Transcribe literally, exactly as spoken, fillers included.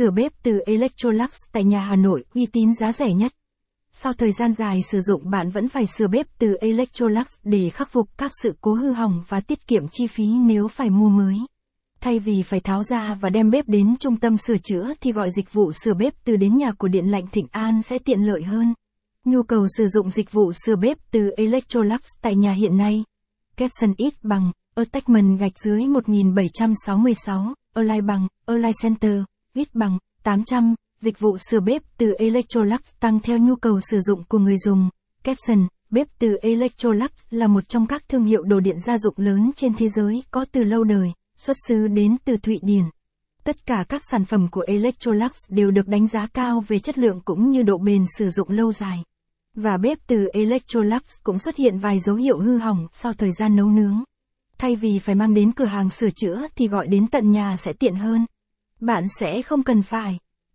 Sửa bếp từ Electrolux tại nhà Hà Nội uy tín giá rẻ nhất. Sau thời gian dài sử dụng bạn vẫn phải sửa bếp từ Electrolux để khắc phục các sự cố hư hỏng và tiết kiệm chi phí nếu phải mua mới. Thay vì phải tháo ra và đem bếp đến trung tâm sửa chữa thì gọi dịch vụ sửa bếp từ đến nhà của Điện Lạnh Thịnh An sẽ tiện lợi hơn. Nhu cầu sử dụng dịch vụ sửa bếp từ Electrolux tại nhà hiện nay. Kebsen ít bằng, attachment gạch dưới một nghìn bảy trăm sáu mươi sáu, online bằng, online center, ít bằng, tám trăm, dịch vụ sửa bếp từ Electrolux tăng theo nhu cầu sử dụng của người dùng. Kebsen, bếp từ Electrolux là một trong các thương hiệu đồ điện gia dụng lớn trên thế giới có từ lâu đời, xuất xứ đến từ Thụy Điển. Tất cả các sản phẩm của Electrolux đều được đánh giá cao về chất lượng cũng như độ bền sử dụng lâu dài. Và bếp từ Electrolux cũng xuất hiện vài dấu hiệu hư hỏng sau thời gian nấu nướng. Thay vì phải mang đến cửa hàng sửa chữa thì gọi đến tận nhà sẽ tiện hơn. Bạn sẽ không cần phải